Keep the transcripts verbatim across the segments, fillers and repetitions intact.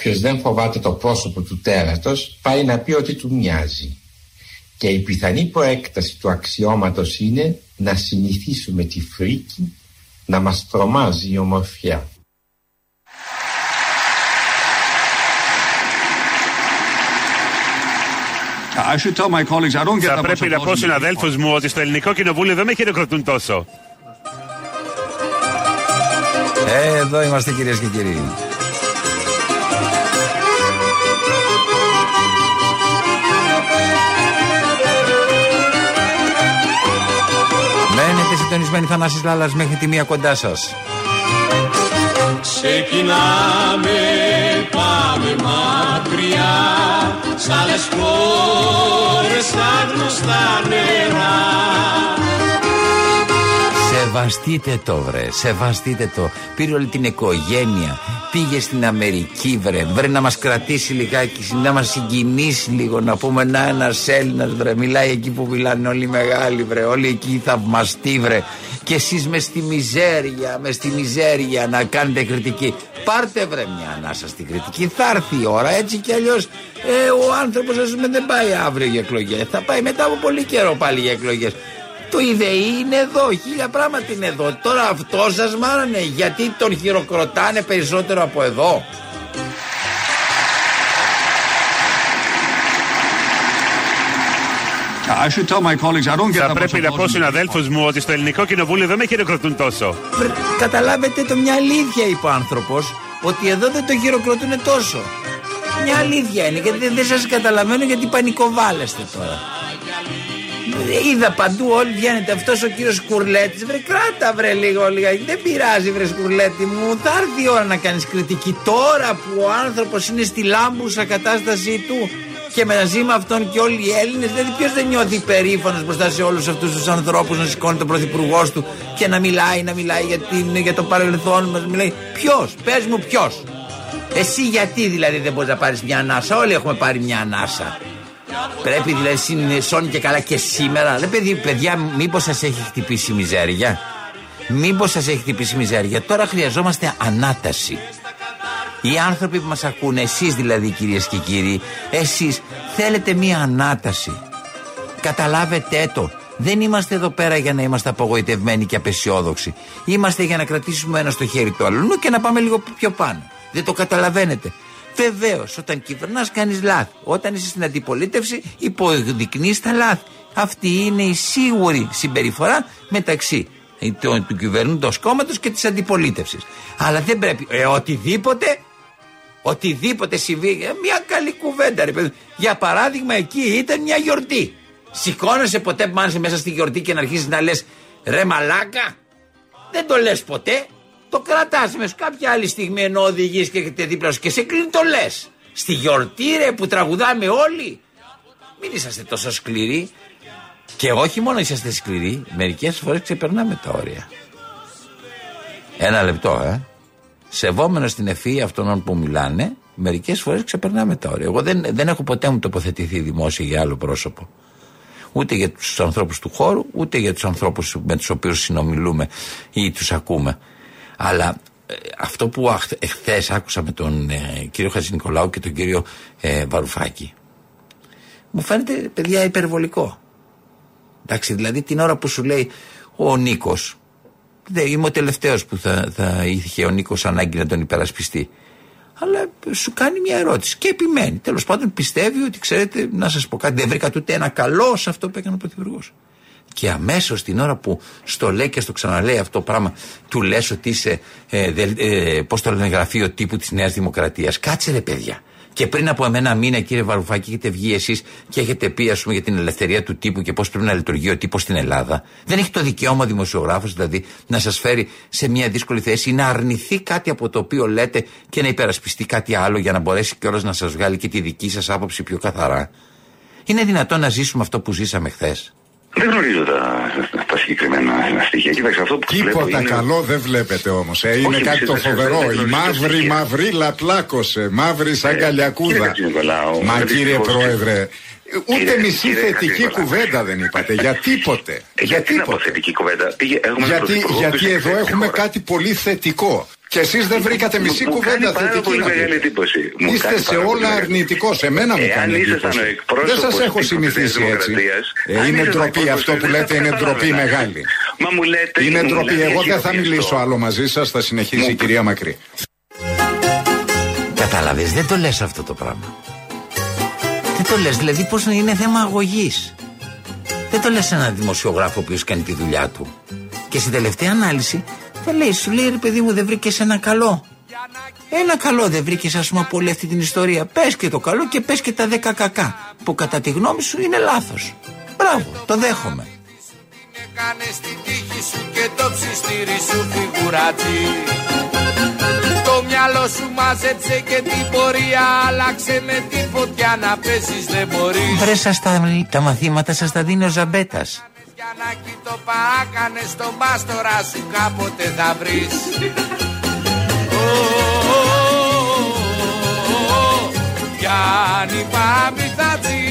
όποιος δεν φοβάται το πρόσωπο του τέρατος πάει να πει ότι του μοιάζει. Και η πιθανή προέκταση του αξιώματος είναι να συνηθίσουμε τη φρίκη να μας τρομάζει η ομορφιά. I should tell my colleagues, I don't get θα πρέπει να πω στους αδέλφους μου ότι στο ελληνικό κοινοβούλιο δεν με χειροκροτούν τόσο. Ε, εδώ είμαστε κυρίες και κύριοι. Μένετε συντονισμένοι, Θανάσης Λάλας μέχρι τη μία κοντά σας. Ξεκινάμε, πάμε μακριά, σ' άλλες χώρες, στα γνωστά νερά. Σεβαστείτε το βρε, σεβαστείτε το. Πήρε όλη την οικογένεια, πήγε στην Αμερική βρε, βρε να μας κρατήσει λιγάκι, να μας συγκινήσει λίγο, να πούμε να ένας Έλληνας βρε, μιλάει εκεί που μιλάνε όλοι οι μεγάλοι βρε, όλοι εκεί οι θαυμαστοί βρε. Και εσείς μες στη μιζέρια, μες στη μιζέρια να κάνετε κριτική. Πάρτε βρε μια ανάσα στην κριτική, θα έρθει η ώρα έτσι κι αλλιώς. Ε, ο άνθρωπος ας πούμε δεν πάει αύριο για εκλογές, θα πάει μετά από πολύ καιρό πάλι για εκλογές. Το ιδεή είναι εδώ, χίλια πράγματα είναι εδώ. Τώρα αυτό σας μάρανε, γιατί τον χειροκροτάνε περισσότερο από εδώ. I should tell my colleagues, I don't get θα πρέπει να πω στους αδέλφους μου ότι στο ελληνικό κοινοβούλιο δεν με χειροκροτούν τόσο. Καταλάβετε το, μια αλήθεια είπε ο άνθρωπος, ότι εδώ δεν το χειροκροτούνε τόσο. Μια αλήθεια είναι, γιατί δεν σας καταλαβαίνω γιατί πανικοβάλλεστε τώρα. Είδα παντού όλοι βγαίνετε, αυτός ο κύριος Σκουρλέτη. Βρε κράτα βρε λίγο λιγάκι. Δεν πειράζει βρε Σκουρλέτη μου. Θα έρθει η ώρα να κάνεις κριτική. Τώρα που ο άνθρωπος είναι στη λάμπουσα κατάστασή του και μαζί με αυτόν και όλοι οι Έλληνες, δηλαδή ποιος δεν νιώθει περήφανος μπροστά σε όλους αυτούς τους ανθρώπους, να σηκώνει τον πρωθυπουργό του και να μιλάει, να μιλάει για, την, για το παρελθόν μας. Μιλάει. Ποιος, πες μου ποιος. Εσύ γιατί δηλαδή δεν μπορείς να πάρεις μια ανάσα? Όλοι έχουμε πάρει μια ανάσα. Πρέπει δηλαδή σώνει και καλά και σήμερα. Ρε παιδί, παιδιά, μήπως σας έχει χτυπήσει η μιζέρια? Μήπως σας έχει χτυπήσει η μιζέρια? Τώρα χρειαζόμαστε ανάταση. Οι άνθρωποι που μας ακούνε, εσείς δηλαδή κυρίες και κύριοι, εσείς θέλετε μία ανάταση. Καταλάβετε το. Δεν είμαστε εδώ πέρα για να είμαστε απογοητευμένοι και απεσιόδοξοι. Είμαστε για να κρατήσουμε ένα στο χέρι του άλλου και να πάμε λίγο πιο πάνω. Δεν το καταλαβαίνετε? Βεβαίως, όταν κυβερνάς κάνεις λάθη. Όταν είσαι στην αντιπολίτευση υποδεικνύεις τα λάθη. Αυτή είναι η σίγουρη συμπεριφορά μεταξύ του, του κυβερνούντος κόμματος και της αντιπολίτευσης. Αλλά δεν πρέπει ε, οτιδήποτε, οτιδήποτε συμβεί, μια καλή κουβέντα ρε παιδί. Για παράδειγμα εκεί ήταν μια γιορτή. Σηκώνεσαι ποτέ μάνεσαι μέσα στη γιορτή και να αρχίσεις να λες ρε μαλάκα? Δεν το λες ποτέ. Το κρατάς μες κάποια άλλη στιγμή ενώ οδηγείς και έχετε δίπλα σου και σε κλείνει, το λες. Στη γιορτή ρε που τραγουδάμε όλοι. Μην είσαστε τόσο σκληροί. Και όχι μόνο είσαστε σκληροί, μερικές φορές ξεπερνάμε τα όρια. Ένα λεπτό, ε. Σεβόμενος την ευφυΐα αυτών που μιλάνε, μερικές φορές ξεπερνάμε τα όρια. Εγώ δεν, δεν έχω ποτέ μου τοποθετηθεί δημόσια για άλλο πρόσωπο. Ούτε για τους ανθρώπους του χώρου, ούτε για τους ανθρώπους με τους οποίους συνομιλούμε ή τους ακούμε. Αλλά ε, αυτό που εχθές άκουσα με τον ε, κύριο Χατζηνικολάου και τον κύριο ε, Βαρουφράκη, μου φαίνεται παιδιά υπερβολικό. Εντάξει, δηλαδή την ώρα που σου λέει ο Νίκος, δε, είμαι ο τελευταίος που θα, θα είχε ο Νίκος ανάγκη να τον υπερασπιστεί, αλλά σου κάνει μια ερώτηση και επιμένει. Τέλος πάντων πιστεύει ότι ξέρετε, να σας πω κάτι, δεν βρήκα ούτε ένα καλό σε αυτό που έκανε ο πρωθυπουργός. Και αμέσως την ώρα που στο λέει και στο ξαναλέει αυτό το πράγμα, του λες ότι είσαι, ε, δε, ε, πώς το λένε, γραφείο τύπου της Νέας Δημοκρατίας. Κάτσε ρε παιδιά. Και πριν από εμένα μήνα, κύριε Βαρουφάκη, έχετε βγει εσείς και έχετε πει, ας πούμε, για την ελευθερία του τύπου και πώς πρέπει να λειτουργεί ο τύπος στην Ελλάδα. Δεν έχει το δικαίωμα ο δημοσιογράφος, δηλαδή, να σας φέρει σε μια δύσκολη θέση ή να αρνηθεί κάτι από το οποίο λέτε και να υπερασπιστεί κάτι άλλο για να μπορέσει κιόλας να σας βγάλει και τη δική σας άποψη πιο καθαρά. Είναι δυνατόν να ζήσουμε αυτό που ζήσαμε χθες? Δεν γνωρίζω τα, τα συγκεκριμένα στοιχεία. Κοίταξε, αυτό που τίποτα βλέπω είναι... καλό δεν βλέπετε όμως. Ε. Είναι όχι, κάτι το φοβερό. Η μαύρη, μαύρη λαπλάκωσε. Μαύρη σαν ε, καλιακούδα. Μα κύριε Πρόεδρε, ούτε μισή θετική κουβέντα δεν είπατε. Για τίποτε. Για τίποτε. Γιατί εδώ έχουμε κάτι πολύ θετικό. Και εσείς δεν βρήκατε μισή μου, κουβέντα θετική να πείτε. Είστε σε όλα αρνητικός. Εμένα μου κάνει εντύπωση. Δεν σας έχω συνηθίσει έτσι. Είναι ντροπή αυτό που λέτε, είναι ντροπή μεγάλη. Είναι ντροπή. Εγώ δεν θα μιλήσω άλλο μαζί σας, θα συνεχίσει η κυρία Μακρύ. Κατάλαβες, δεν το λες αυτό το πράγμα. Δεν το λες, δηλαδή πώς είναι θέμα αγωγής. Δεν το λες σε έναν δημοσιογράφο ο οποίος κάνει τη δουλειά του. Και στην τελευταία ανάλυση θα λέει, σου λέει ρε παιδί μου, δεν βρήκες ένα καλό. Ένα καλό δεν βρήκες, ας πούμε, από όλη αυτή την ιστορία. Πες και το καλό και πες και τα δέκα κακά. Που κατά τη γνώμη σου είναι λάθος. Μπράβο, το δέχομαι. Το μυαλό σου μάζεψε και την πορεία άλλαξε με τη φωτιά να πέσεις δεν μπορείς. Βρε σας τα, τα μαθήματα σας τα δίνει ο Ζαμπέτας. Για να κι το παράκανες τον μάστορα σου κάποτε θα βρεις. Κι αν η πάμη θα ζει.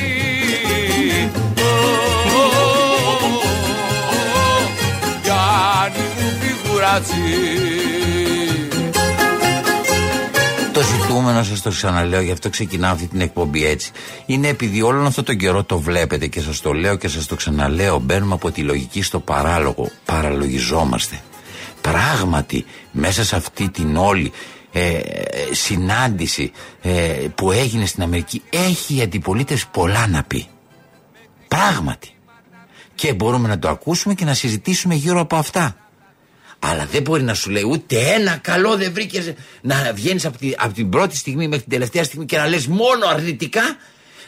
Κι αν η μου φιγούρα ζει. Το ζητούμενο, σας το ξαναλέω, γι' αυτό ξεκινάω αυτή την εκπομπή έτσι. Είναι επειδή όλον αυτόν τον καιρό το βλέπετε και σας το λέω και σας το ξαναλέω. Μπαίνουμε από τη λογική στο παράλογο. Παραλογιζόμαστε. Πράγματι, μέσα σε αυτή την όλη ε, συνάντηση ε, που έγινε στην Αμερική, έχει η αντιπολίτευση πολλά να πει. Πράγματι. Και μπορούμε να το ακούσουμε και να συζητήσουμε γύρω από αυτά. Αλλά δεν μπορεί να σου λέει ούτε ένα καλό δεν βρήκες, να βγαίνεις από, τη, από την πρώτη στιγμή μέχρι την τελευταία στιγμή και να λες μόνο αρνητικά.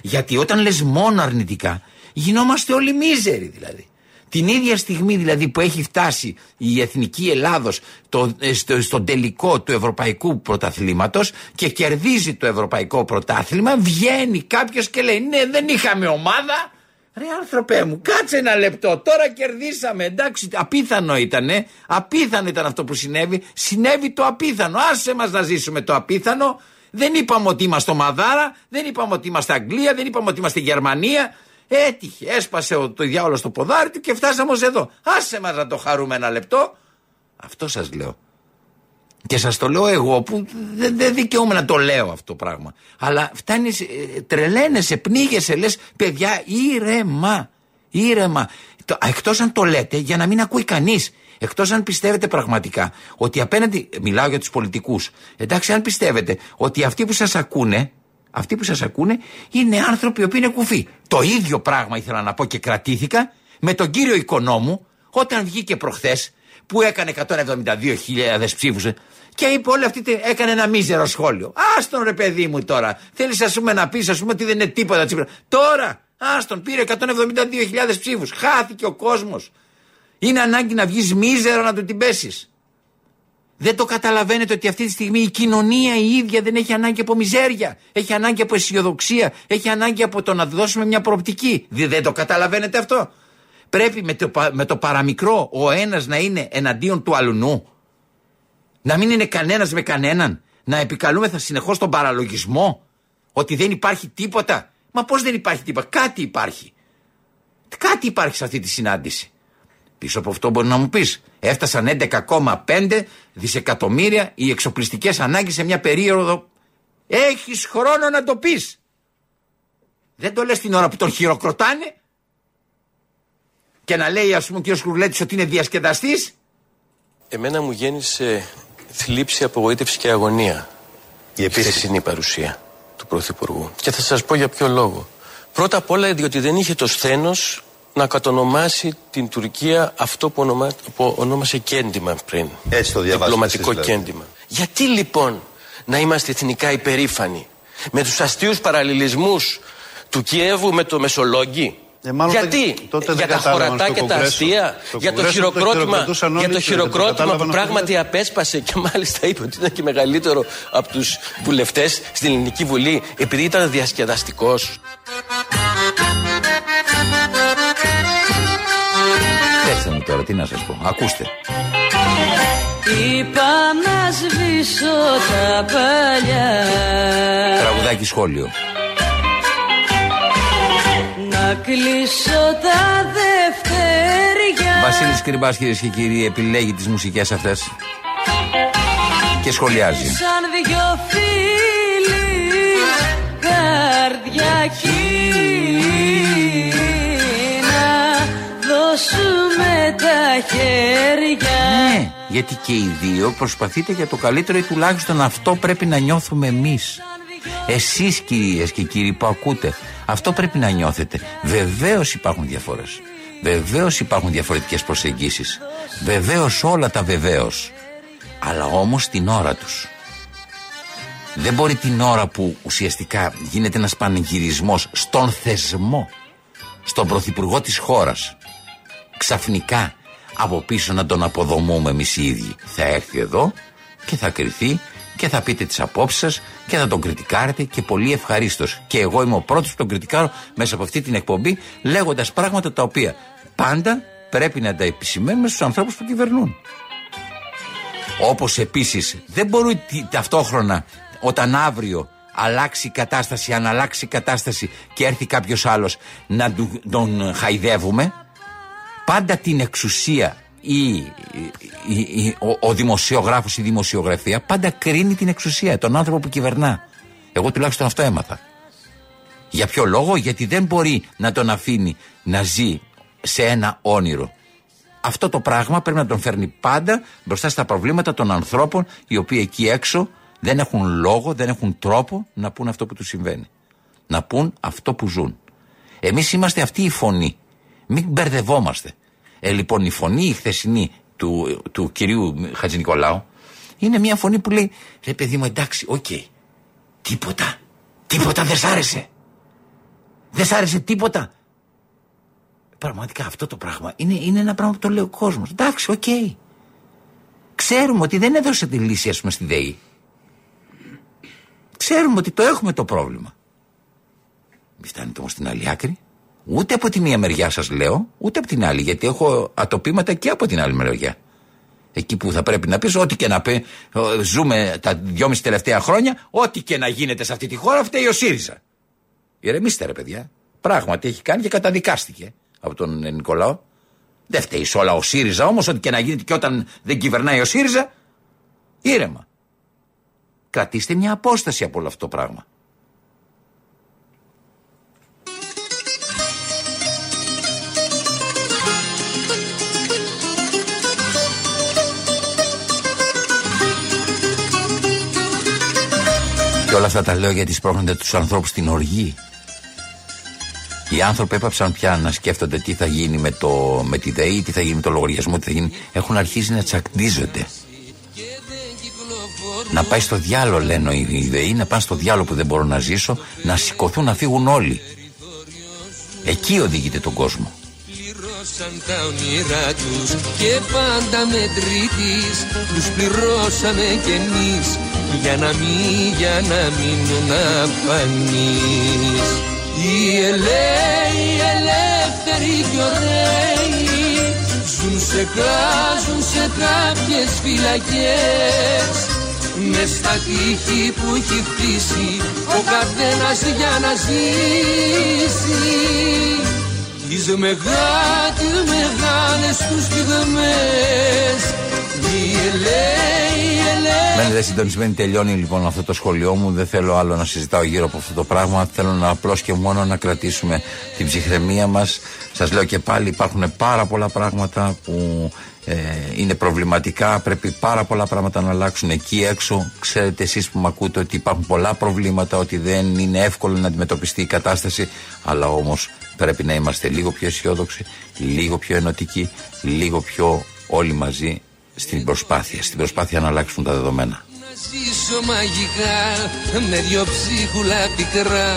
Γιατί όταν λες μόνο αρνητικά γινόμαστε όλοι μίζεροι δηλαδή. Την ίδια στιγμή δηλαδή που έχει φτάσει η Εθνική Ελλάδος το, στο, στον τελικό του Ευρωπαϊκού Πρωταθλήματος και κερδίζει το Ευρωπαϊκό Πρωτάθλημα, βγαίνει κάποιος και λέει ναι δεν είχαμε ομάδα. Ρε άνθρωπέ μου, κάτσε ένα λεπτό, τώρα κερδίσαμε, εντάξει, απίθανο ήτανε, απίθανο ήταν αυτό που συνέβη, συνέβη το απίθανο, άσε μας να ζήσουμε το απίθανο, δεν είπαμε ότι είμαστε ομαδάρα, δεν είπαμε ότι είμαστε Αγγλία, δεν είπαμε ότι είμαστε Γερμανία, έτυχε, έσπασε ο, το διάολο στο ποδάρι του και φτάσαμε ως εδώ, άσε μας να το χαρούμε ένα λεπτό, αυτό σας λέω. Και σας το λέω εγώ που δεν δε δικαιούμαι να το λέω αυτό το πράγμα. Αλλά φτάνεις, τρελαίνεσαι, πνίγεσαι, λες παιδιά ήρεμα, ήρεμα. Εκτός αν το λέτε για να μην ακούει κανείς. Εκτός αν πιστεύετε πραγματικά ότι απέναντι, μιλάω για τους πολιτικούς, εντάξει, αν πιστεύετε ότι αυτοί που σας ακούνε, αυτοί που σας ακούνε είναι άνθρωποι που είναι κουφοί. Το ίδιο πράγμα ήθελα να πω και κρατήθηκα με τον κύριο Οικονόμου όταν βγήκε προχθές, που έκανε εκατόν εβδομήντα δύο χιλιάδες ψήφους και είπε όλη αυτή, έκανε ένα μίζερο σχόλιο. Άστον ρε παιδί μου τώρα, θέλεις ας πούμε να πεις ας πούμε ότι δεν είναι τίποτα Τσίπρα. Τώρα, άστον, πήρε εκατόν εβδομήντα δύο χιλιάδες ψήφους, χάθηκε ο κόσμος. Είναι ανάγκη να βγεις μίζερο να του την πέσεις. Δεν το καταλαβαίνετε ότι αυτή τη στιγμή η κοινωνία η ίδια δεν έχει ανάγκη από μιζέρια, έχει ανάγκη από αισιοδοξία, έχει ανάγκη από το να δώσουμε μια προοπτική. Δεν το καταλαβαίνετε αυτό. Πρέπει με το, με το παραμικρό ο ένας να είναι εναντίον του αλουνού. Να μην είναι κανένας με κανέναν. Να επικαλούμεθα συνεχώς τον παραλογισμό. Ότι δεν υπάρχει τίποτα. Μα πώς δεν υπάρχει τίποτα. Κάτι υπάρχει. Κάτι υπάρχει σε αυτή τη συνάντηση. Πίσω από αυτό μπορεί να μου πεις. Έφτασαν έντεκα κόμμα πέντε δισεκατομμύρια οι εξοπλιστικές ανάγκες σε μια περίοδο. Έχεις χρόνο να το πεις. Δεν το λες την ώρα που τον χειροκροτάνε. Και να λέει, ας πούμε, ο κ. Σκουρλέτης ότι είναι διασκεδαστής. Εμένα μου γέννησε θλίψη, απογοήτευση και αγωνία η επίσημη παρουσία του Πρωθυπουργού. Και θα σας πω για ποιο λόγο. Πρώτα απ' όλα, διότι δεν είχε το σθένος να κατονομάσει την Τουρκία αυτό που, ονομά, που ονόμασε κέντημα πριν. Έτσι το διαβάζω. Διπλωματικό δηλαδή. Κέντημα. Γιατί λοιπόν να είμαστε εθνικά υπερήφανοι με τους αστείους παραλληλισμούς του Κιέβου με το Μεσολόγγι. Ε, Γιατί τότε για τα χωρατά και τα αστεία, το για το χειροκρότημα, το για το χειροκρότημα που πράγματι απέσπασε και μάλιστα είπε ότι ήταν και μεγαλύτερο από τους βουλευτές στην Ελληνική Βουλή, επειδή ήταν διασκεδαστικός. Πέστε μου τώρα, τι να σας πω, ακούστε. Είπα να σβήσω τα παλιά. Τραγουδάκι σχόλιο. Να κλείσω τα δευτεριά. Βασίλης Κρυμπάς, κυρίες και κύριοι, επιλέγει τις μουσικές αυτές. Και και σχολιάζει. Σαν δυο φίλοι, καρδιά χίνα, δώσουμε τα χέρια. Ναι, γιατί και οι δύο προσπαθείτε για το καλύτερο ή τουλάχιστον αυτό πρέπει να νιώθουμε εμείς. Εσείς κυρίες και κύριοι που ακούτε, αυτό πρέπει να νιώθετε. Βεβαίως υπάρχουν διαφορές. Βεβαίως υπάρχουν διαφορετικές προσεγγίσεις. Βεβαίως όλα τα βεβαίως. Αλλά όμως την ώρα τους. Δεν μπορεί την ώρα που ουσιαστικά γίνεται ένας πανηγυρισμός στον θεσμό, στον πρωθυπουργό της χώρας, ξαφνικά από πίσω να τον αποδομούμε εμείς οι ίδιοι. Θα έρθει εδώ και θα κριθεί και θα πείτε τις απόψεις σας και θα τον κριτικάρετε και πολύ ευχαρίστως. Και εγώ είμαι ο πρώτος που τον κριτικάρω μέσα από αυτή την εκπομπή, λέγοντας πράγματα τα οποία πάντα πρέπει να τα επισημαίνουμε στους ανθρώπους που κυβερνούν. Όπως επίσης δεν μπορεί ταυτόχρονα όταν αύριο αλλάξει η κατάσταση, αν αλλάξει η κατάσταση και έρθει κάποιος άλλος να τον χαϊδεύουμε. Πάντα την εξουσία ή, ή, ή ο, ο δημοσιογράφος ή η δημοσιογραφία πάντα κρίνει την εξουσία, τον άνθρωπο που κυβερνά. Εγώ τουλάχιστον αυτό έμαθα. Για ποιο λόγο? Γιατί δεν μπορεί να τον αφήνει να ζει σε ένα όνειρο. Αυτό το πράγμα πρέπει να τον φέρνει πάντα μπροστά στα προβλήματα των ανθρώπων, οι οποίοι εκεί έξω δεν έχουν λόγο, δεν έχουν τρόπο να πούν αυτό που τους συμβαίνει, να πούν αυτό που ζουν. Εμείς είμαστε αυτή η φωνή. Μην μπερδευόμαστε. Ε, λοιπόν, η φωνή η χθεσινή του, του κυρίου Χατζηνικολάου είναι μια φωνή που λέει, ρε παιδί μου, εντάξει, οκ, okay, τίποτα, τίποτα δεν σ' άρεσε. Δεν σ' άρεσε τίποτα. Πραγματικά αυτό το πράγμα είναι, είναι ένα πράγμα που το λέει ο κόσμος. Εντάξει, οκ. Okay. Ξέρουμε ότι δεν έδωσε τη λύση, ας πούμε, στη ΔΕΗ. Ξέρουμε ότι το έχουμε το πρόβλημα. Μην φτάνετε όμως στην άλλη άκρη. Ούτε από τη μία μεριά σας λέω, ούτε από την άλλη, γιατί έχω ατοπήματα και από την άλλη μεριά. Εκεί που θα πρέπει να πεις, ό,τι και να πει, ζούμε τα δυόμιση τελευταία χρόνια, ό,τι και να γίνεται σε αυτή τη χώρα, φταίει ο ΣΥΡΙΖΑ. Ηρεμήστε ρε παιδιά. Πράγματι έχει κάνει και καταδικάστηκε από τον Νικολάο. Δεν φταίει σε όλα ο ΣΥΡΙΖΑ όμως, ό,τι και να γίνεται και όταν δεν κυβερνάει ο ΣΥΡΙΖΑ. Ήρεμα. Κρατήστε μια απόσταση από όλο αυτό το πράγμα. Και όλα αυτά τα λέω γιατί σπρώχνετε τους ανθρώπους στην οργή. Οι άνθρωποι έπαψαν πια να σκέφτονται τι θα γίνει με, το, με τη ΔΕΗ, τι θα γίνει με το λογαριασμό, τι θα γίνει. Έχουν αρχίσει να τσακτίζονται. Να πάει στο διάλο, λένε οι ΔΕΗ, να πάνε στο διάλο που δεν μπορώ να ζήσω, να σηκωθούν, να φύγουν όλοι. Εκεί οδηγείται τον κόσμο. Πληρώσαν τα όνειρά τους και πάντα με τρίτης, τους πληρώσαμε κι εμείς, για να μην, για να μην απανείς. Οι ελέοι, οι ελεύθεροι κι ωραίοι, ζουν σε κράζουν σε κάποιες φυλακές, με στα τείχη που έχει χτίσει ο καθένας για να ζήσει. Τις μεγάλες, μεγάλες τους στιγμές, οι ελέοι, ελέοι. Μένετε συντονισμένοι, τελειώνει λοιπόν αυτό το σχολείο μου. Δεν θέλω άλλο να συζητάω γύρω από αυτό το πράγμα. Θέλω να απλώς και μόνο να κρατήσουμε την ψυχραιμία μας. Σας λέω και πάλι, υπάρχουν πάρα πολλά πράγματα που Ε, είναι προβληματικά, πρέπει πάρα πολλά πράγματα να αλλάξουν εκεί έξω. Ξέρετε εσείς που με ακούτε ότι υπάρχουν πολλά προβλήματα, ότι δεν είναι εύκολο να αντιμετωπιστεί η κατάσταση, αλλά όμως πρέπει να είμαστε λίγο πιο αισιόδοξοι, λίγο πιο ενωτικοί, λίγο πιο όλοι μαζί στην προσπάθεια, στην προσπάθεια να αλλάξουν τα δεδομένα. Ζήσω μαγικά με δυο ψίχουλα πικρά,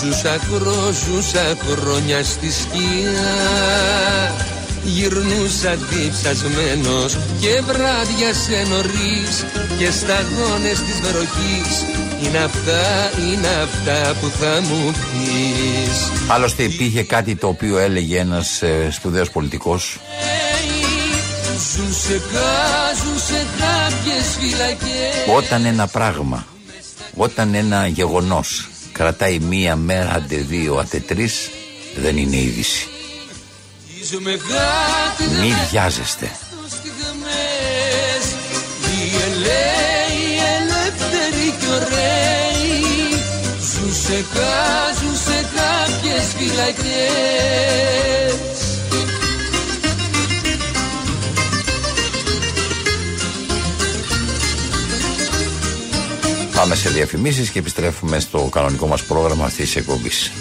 ζούσα χρό, ζούσα χρόνια στη σκιά. Γυρνούσα διψασμένος και βράδια σε νωρίς, και σταγόνες της βροχής. Είναι αυτά, είναι αυτά που θα μου πεις. Άλλωστε υπήρχε κάτι το οποίο έλεγε ένας ε, σπουδαίος πολιτικός. Όταν ένα πράγμα, όταν ένα γεγονός κρατάει μία μέρα, αντε δύο, αντε τρεις, δεν είναι είδηση. Μη βιάζεστε. ωραίοι, ζούσε, ζούσε κάποιες φυλακές. Πάμε σε διαφημίσεις και επιστρέφουμε στο κανονικό μας πρόγραμμα αυτής της εκπομπής.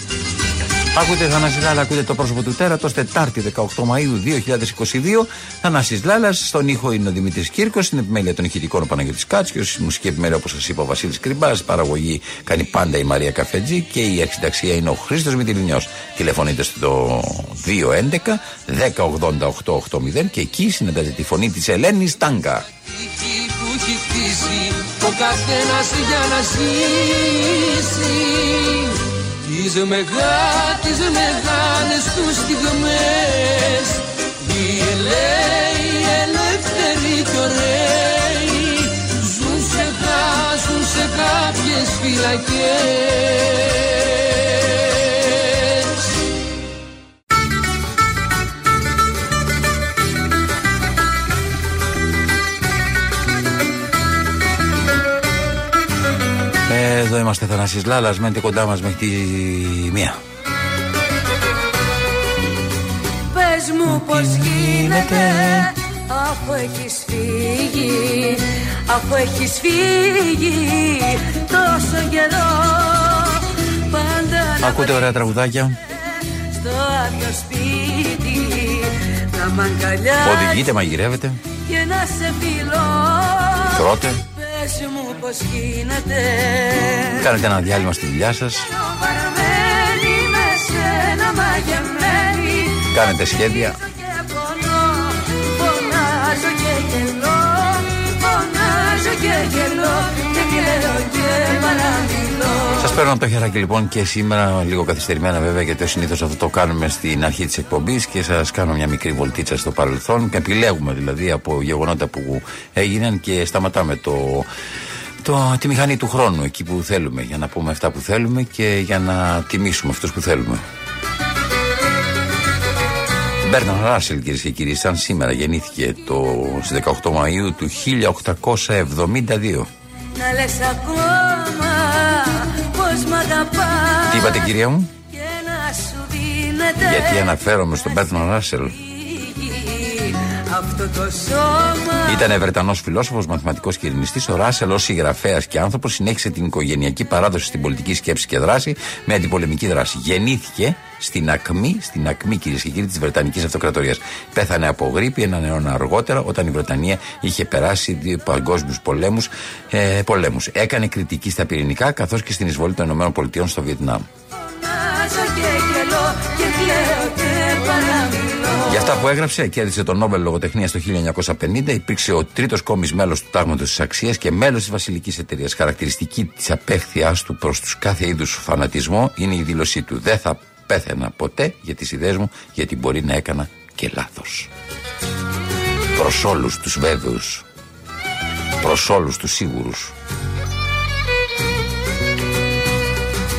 Ακούτε Θανάση Λάλα, ακούτε το πρόσωπο του τέρατος, Τετάρτη δεκαοκτώ Μαΐου δύο χιλιάδες είκοσι δύο. Θανάσης Λάλας, στον ήχο είναι ο Δημήτρης Κύρκος, στην επιμέλεια των ηχητικών ο Παναγιώτης Κάτσικος, στη μουσική επιμέλεια όπως σας είπα ο Βασίλης Κρυμπάς, παραγωγή κάνει πάντα η Μαρία Καφετζή και η αρχιτεξία είναι ο Χρήστος Μητυλινιός. Τηλεφωνείτε στο δύο έντεκα δέκα ογδόντα οκτώ ογδόντα και εκεί συναντάτε τη φωνή της Ελένης Τάνκα. Ο καθένας για να ζήσει τις μεγάλες, μεγάλες του στιγμές. Οι ελαίοι, οι ελεύθεροι κι ωραίοι ζουν σε, ζουν σε κάποιες φυλακές. Εδώ είμαστε, Θανάσης Λάλας, μένετε κοντά μας μέχρι τη μία. Πες μου πως γίνεται αφού έχεις φύγει, αφού έχεις φύγει τόσο καιρό. Πάντα ακούτε ωραία τραγουδάκια. Στο άδειο σπίτι να μ' αγκαλιάσεις, οδηγείτε, μαγειρεύετε και να σε φιλώ. Τρώτε. Κάνετε ένα διάλειμμα στη δουλειά σας. Κάνετε σχέδια. Σας παίρνω από το χεράκι λοιπόν και σήμερα, λίγο καθυστερημένα βέβαια, γιατί συνήθως αυτό το κάνουμε στην αρχή της εκπομπής και σας κάνω μια μικρή βολτίτσα στο παρελθόν και επιλέγουμε δηλαδή από γεγονότα που έγιναν και σταματάμε το, το, τη μηχανή του χρόνου εκεί που θέλουμε, για να πούμε αυτά που θέλουμε και για να τιμήσουμε αυτούς που θέλουμε. Bertrand Russell, κυρίες και κύριοι, σαν σήμερα γεννήθηκε το, στις δεκαοκτώ Μαΐου του χίλια οκτακόσια εβδομήντα δύο. Να λες ακόμα πως μ' αγαπάς. Τι είπατε, κυρία μου? Γιατί αναφέρομαι στον Bertrand Russell. Ήταν Βρετανός φιλόσοφος, μαθηματικός και ειρηνιστής. Ο Ράσελ, ως συγγραφέας και άνθρωπος, συνέχισε την οικογενειακή παράδοση στην πολιτική σκέψη και δράση με αντιπολεμική δράση. Γεννήθηκε στην ακμή, στην ακμή κυρίες και κύριοι, της Βρετανικής Αυτοκρατορίας. Πέθανε από γρίπη έναν αιώνα αργότερα, όταν η Βρετανία είχε περάσει δύο παγκόσμιους πολέμους, ε, πολέμους. Έκανε κριτική στα πυρηνικά καθώς και στην εισβολή των ΗΠΑ στο Βιετνάμ. Για αυτά που έγραψε, κέρδισε τον Νόμπελ Λογοτεχνίας το χίλια εννιακόσια πενήντα, υπήρξε ο τρίτος κόμις μέλος του Τάγματος της Αξίας και μέλος της Βασιλικής Εταιρείας. Χαρακτηριστική της απέχθειάς του προς τους κάθε είδους φανατισμό είναι η δήλωσή του: δεν θα πέθαινα ποτέ για τις ιδέες μου, γιατί μπορεί να έκανα και λάθος. Προς όλους τους βέβαιους, προς όλους τους σίγουρους.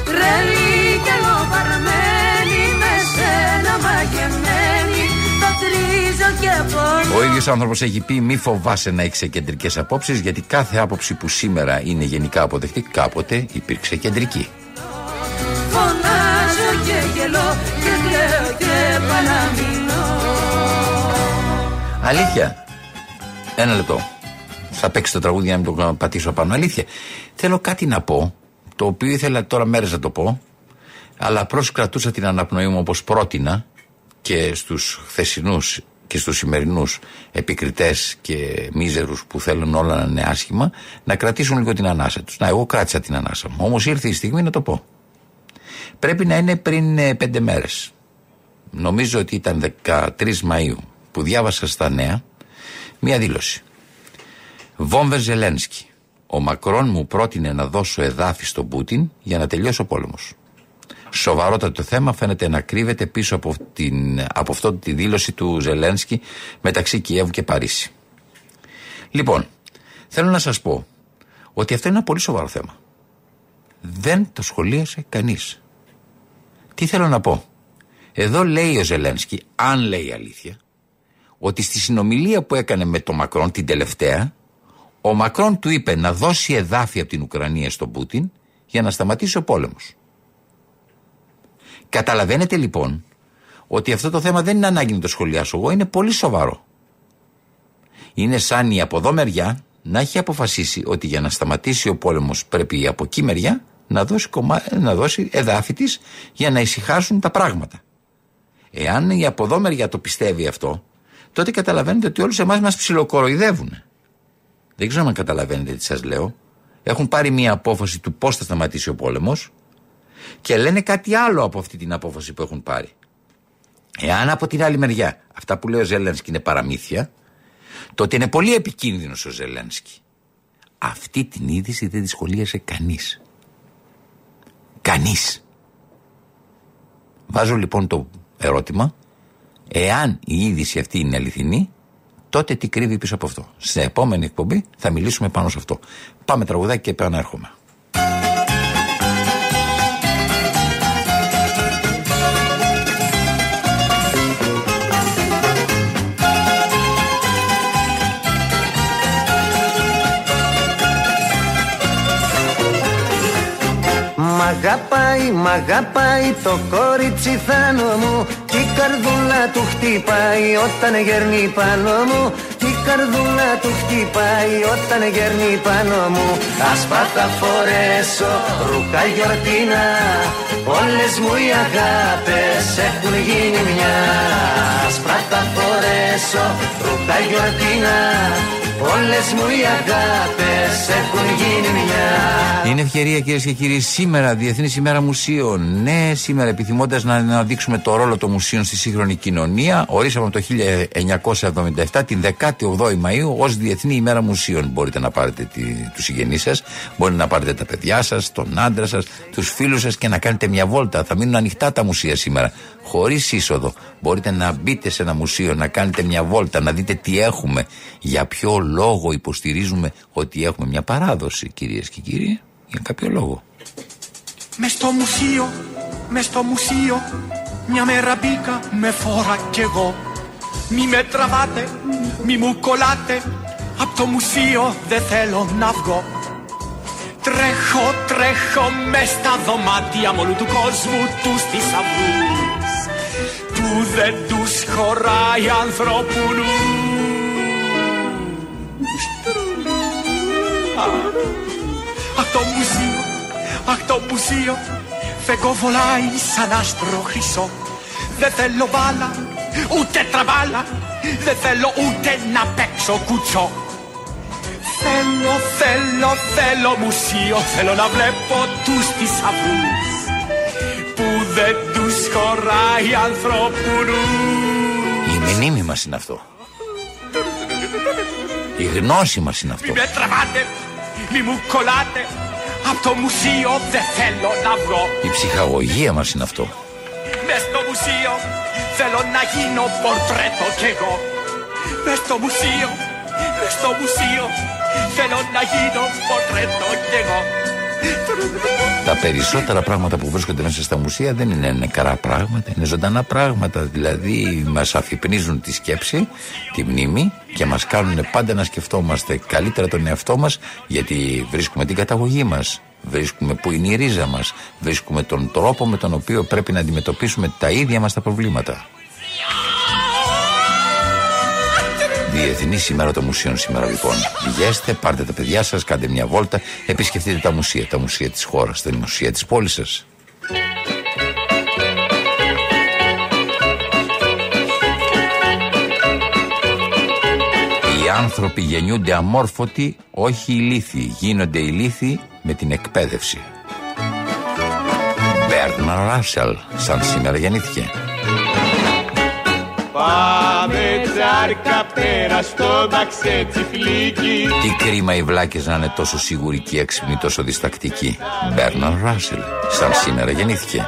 Τρελή και λοβαρμένη, με σένα μαγεμένη, το τρίζω και πονώ. Ο ίδιος άνθρωπος έχει πει: μη φοβάσαι να έχεις κεντρικές απόψεις, γιατί κάθε άποψη που σήμερα είναι γενικά αποδεκτή, κάποτε υπήρξε κεντρική. Και γελώ, και κλαίω, και παραμιλώ. Αλήθεια. Ένα λεπτό. Θα παίξει το τραγούδι για να μην το πατήσω απάνω. Αλήθεια. Θέλω κάτι να πω, το οποίο ήθελα τώρα μέρες να το πω, αλλά προσκρατούσα την αναπνοή μου όπως πρότεινα και στους χθεσινούς και στους σημερινούς επικριτές και μίζερους που θέλουν όλα να είναι άσχημα, να κρατήσουν λίγο την ανάσα τους. Να, εγώ κράτησα την ανάσα μου. Όμως ήρθε η στιγμή να το πω. Πρέπει να είναι πριν ε, πέντε μέρες. Νομίζω ότι ήταν δεκατρείς Μαΐου που διάβασα στα νέα μία δήλωση. Βόμβες Ζελένσκι. Ο Μακρόν μου πρότεινε να δώσω εδάφη στον Πούτιν για να τελειώσει ο πόλεμος. Σοβαρότατο το θέμα φαίνεται να κρύβεται πίσω από, την, από αυτό τη δήλωση του Ζελένσκι μεταξύ Κιέβου και Παρίσι. Λοιπόν, θέλω να σας πω ότι αυτό είναι ένα πολύ σοβαρό θέμα. Δεν το σχολίασε κανείς. Τι θέλω να πω? Εδώ λέει ο Ζελένσκι, αν λέει αλήθεια, ότι στη συνομιλία που έκανε με τον Μακρόν την τελευταία, Ο Μακρόν του είπε να δώσει εδάφη από την Ουκρανία στον Πούτιν για να σταματήσει ο πόλεμος. Καταλαβαίνετε λοιπόν ότι αυτό το θέμα δεν είναι ανάγκη να το σχολιάσω εγώ, είναι πολύ σοβαρό. Είναι σαν η από εδώ μεριά να έχει αποφασίσει ότι για να σταματήσει ο πόλεμος πρέπει η από εκεί μεριά να δώσει, κομμά... να δώσει εδάφη της για να ησυχάσουν τα πράγματα. Εάν η από εδώ μεριά το πιστεύει αυτό, τότε καταλαβαίνετε ότι όλους εμάς μας ψιλοκοροϊδεύουν. Δεν ξέρω αν καταλαβαίνετε τι σας λέω. Έχουν πάρει μια απόφαση του πώς θα σταματήσει ο πόλεμος και λένε κάτι άλλο από αυτή την απόφαση που έχουν πάρει. Εάν από την άλλη μεριά αυτά που λέει ο Ζελένσκι είναι παραμύθια, τότε είναι πολύ επικίνδυνος ο Ζελένσκι. Αυτή την είδηση δεν τη σχολίασε κανείς. Κανείς. Βάζω λοιπόν το ερώτημα, εάν η είδηση αυτή είναι αληθινή, τότε τι κρύβει πίσω από αυτό. Στην επόμενη εκπομπή θα μιλήσουμε πάνω σε αυτό. Πάμε τραγουδάκι και επανέρχομαι. Μ' αγαπάει, μ' αγαπάει το κόριτσι Θάνο μου, κι η καρδούλα του χτυπάει όταν γέρνει πάνω μου, κι η καρδούλα του χτυπάει όταν γέρνει πάνω μου. Ασπάτα φορέσω ρούχα γιορτινά, όλες μου οι αγάπες έχουν γίνει μια. Ασπάτα φορέσω ρούχα γιορτινά, όλες μου οι αγάπες έχουν γίνει μια. Είναι ευκαιρία κυρίες και κύριοι, σήμερα Διεθνής ημέρα μουσείων. Ναι, σήμερα επιθυμώντας να αναδείξουμε το ρόλο των μουσείων στη σύγχρονη κοινωνία, ορίσαμε το χίλια εννιακόσια εβδομήντα επτά την δέκατη όγδοη Μαΐου ως Διεθνή ημέρα μουσείων. Μπορείτε να πάρετε τους συγγενείς σας, μπορείτε να πάρετε τα παιδιά σας, τον άντρα σας, τους φίλους σας και να κάνετε μια βόλτα. Θα μείνουν ανοιχτά τα μουσεία σήμερα, χωρίς είσοδο. Μπορείτε να μπείτε σε ένα μουσείο, να κάνετε μια βόλτα, να δείτε τι έχουμε. Για ποιο λόγο υποστηρίζουμε ότι έχουμε μια παράδοση, κυρίες και κύριοι, για κάποιο λόγο. Μες στο μουσείο, μες στο μουσείο, μια μέρα μπήκα με φόρα κι εγώ. Μη με τραβάτε, μη μου κολλάτε, απ' το μουσείο δεν θέλω να βγω. Τρέχω, τρέχω μες στα δωμάτια μ' όλου του κόσμου τους θησαυρούς που δεν τους χωράει ανθρωπουλούς. Αχ το μουσείο, αχ το μουσείο, φεγγοβολάει σαν άστρο χρυσό. Δεν θέλω μπάλα, ούτε τραβάλα, δεν θέλω ούτε να παίξω κουτσό. Θέλω, θέλω, θέλω μουσείο, θέλω να βλέπω τους θησαυρούς που δεν τους χωράει ανθρωπουλούς. Η μνήμη μας είναι αυτό. Η γνώση μας είναι αυτό. Μη με τραβάτε, μη μου κολλάτε, απ' το μουσείο δεν θέλω να βγω. Η ψυχαγωγία μας είναι αυτό. Μες στο μουσείο θέλω να γίνω πορτρέτο κι εγώ. Μες στο μουσείο, μες στο μουσείο, θέλω να γίνω πορτρέτο κι εγώ. Τα περισσότερα πράγματα που βρίσκονται μέσα στα μουσεία δεν είναι νεκρά πράγματα, είναι ζωντανά πράγματα. Δηλαδή μας αφυπνίζουν τη σκέψη, τη μνήμη και μας κάνουν πάντα να σκεφτόμαστε καλύτερα τον εαυτό μας, γιατί βρίσκουμε την καταγωγή μας, βρίσκουμε που είναι η ρίζα μας, βρίσκουμε τον τρόπο με τον οποίο πρέπει να αντιμετωπίσουμε τα ίδια μας τα προβλήματα. Διεθνή ημέρα των μουσείων σήμερα λοιπόν. Βγαίνετε, πάρτε τα παιδιά σας, κάντε μια βόλτα, επισκεφτείτε τα μουσεία, τα μουσεία της χώρας, τα μουσεία της πόλης σας. Οι άνθρωποι γεννιούνται αμόρφωτοι, όχι ηλίθιοι. Γίνονται ηλίθιοι με την εκπαίδευση. Bertrand Russell, σαν σήμερα γεννήθηκε. Πάμε τσάρκα πέρα στο ταξέτσι φλίκι. Τι κρίμα οι βλάκες να είναι τόσο σίγουροι και έξυπνοι, τόσο διστακτικοί. Bertrand Russell, σαν σήμερα γεννήθηκε.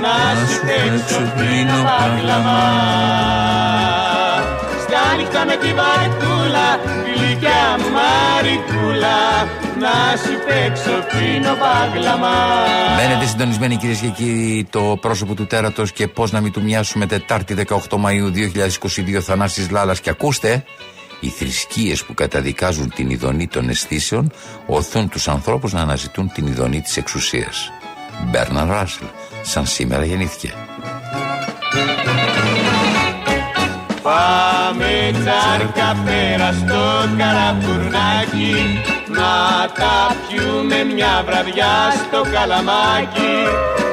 Να σου εξουπλίνω παγλαμά, στα νύχτα με την παρκούλα, γλυκιά μου μαρικούλα. να σου παίξω φίνο μπάγκλαμα. Μένετε συντονισμένοι κυρίες και κύριοι, το πρόσωπο του τέρατος και πώς να μην του μοιάσουμε, Τετάρτη δεκαοκτώ Μαΐου δύο χιλιάδες είκοσι δύο, Θανάσης Λάλας. Και ακούστε, οι θρησκείες που καταδικάζουν την ειδονή των αισθήσεων οθούν τους ανθρώπους να αναζητούν την ειδονή της εξουσίας. Bertrand Russell, σαν σήμερα γεννήθηκε. Πάμε τσάρκα πέρα στο καραμπουρνάκι, να τα πιούμε μια βραδιά στο καλαμάκι,